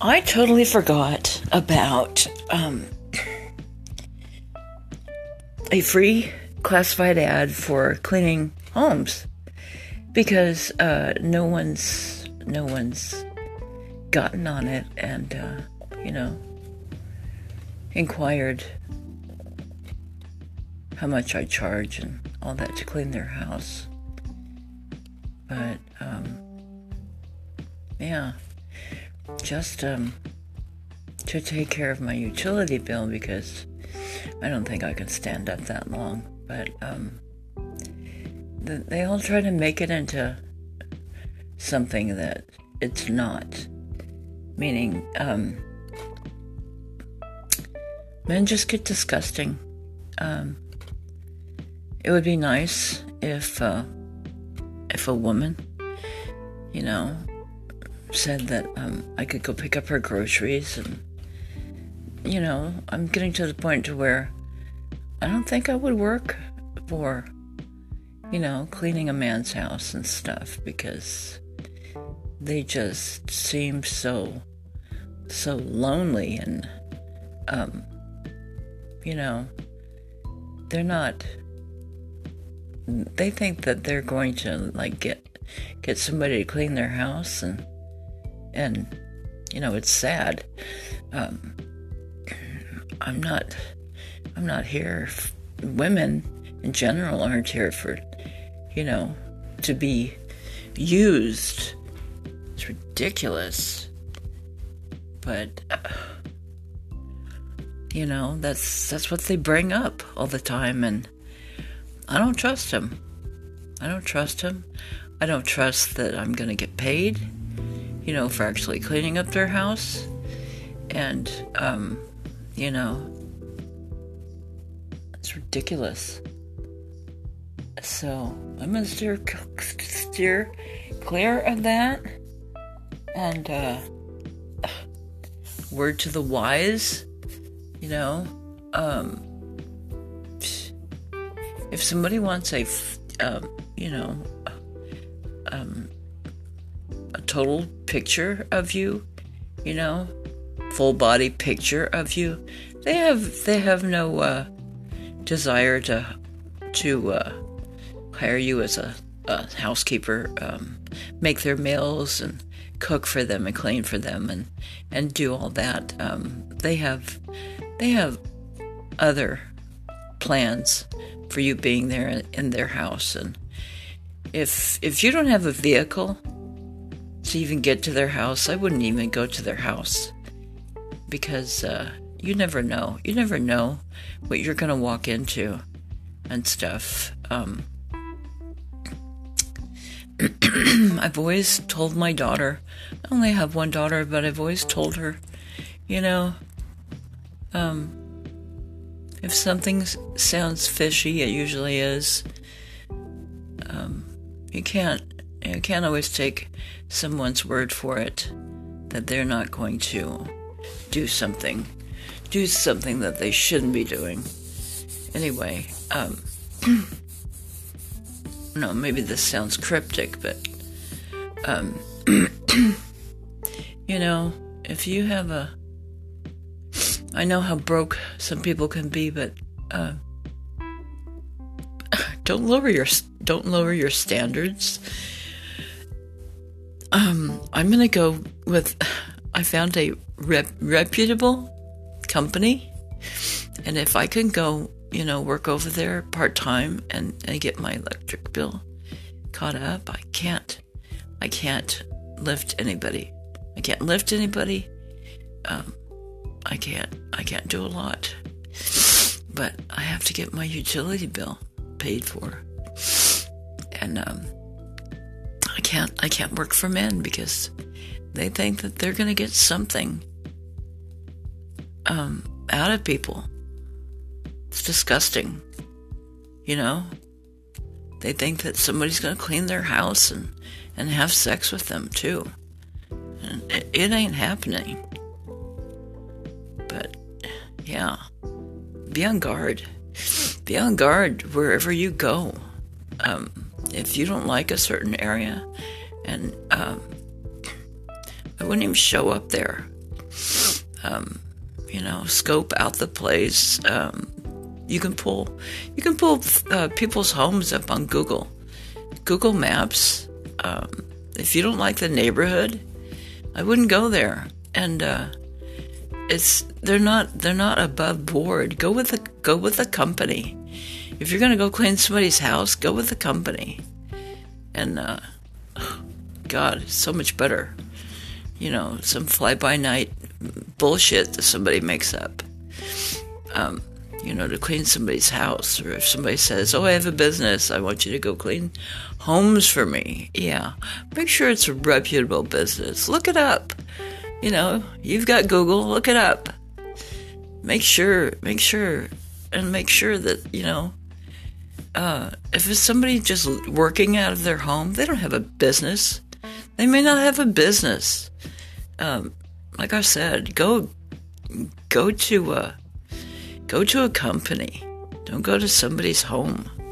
I totally forgot about a free classified ad for cleaning homes because no one's gotten on it and inquired how much I charge and all that to clean their house. But to take care of my utility bill, because I don't think I can stand up that long. But they all try to make it into something that it's not. Meaning, men just get disgusting. It would be nice if a woman, said that I could go pick up her groceries, and I'm getting to the point to where I don't think I would work for cleaning a man's house and stuff, because they just seem so lonely, and they think that they're going to get somebody to clean their house, and it's sad. I'm not here. Women in general aren't here for, to be used. It's ridiculous. But that's what they bring up all the time, and I don't trust him. I don't trust that I'm going to get paid, for actually cleaning up their house. And, it's ridiculous. So I'm going to steer clear of that. And word to the wise, if somebody wants a total picture of you, full body picture of you, they have no desire to hire you as a housekeeper, make their meals and cook for them and clean for them and do all that. They have other plans for you being there in their house. And if you don't have a vehicle to even get to their house, I wouldn't even go to their house, because you never know. You never know what you're going to walk into and stuff. I've always told my daughter, I only have one daughter, but I've always told her, if something sounds fishy, it usually is. You can't always take someone's word for it that they're not going to do something that they shouldn't be doing. Anyway, no, maybe this sounds cryptic, but if you have I know how broke some people can be, but don't lower your standards. I'm gonna go with. I found a reputable company, and if I can go, work over there part time and get my electric bill caught up, I can't lift anybody. I can't do a lot, but I have to get my utility bill paid for, and I can't work for men, because they think that they're gonna get something out of people. It's disgusting, They think that somebody's gonna clean their house and have sex with them too, and it ain't happening. But, yeah, be on guard. Be on guard wherever you go. If you don't like a certain area, and I wouldn't even show up there. scope out the place. You can pull people's homes up on Google Maps. If you don't like the neighborhood, I wouldn't go there. And they're not above board. Go with the company. If you're gonna go clean somebody's house, go with the company. And God, it's so much better. Some fly-by-night bullshit that somebody makes up. To clean somebody's house, or if somebody says, "Oh, I have a business, I want you to go clean homes for me." Yeah, make sure it's a reputable business. Look it up. You've got Google. Look it up. Make sure that if it's somebody just working out of their home, they don't have a business. They may not have a business. Like I said, go to a company. Don't go to somebody's home.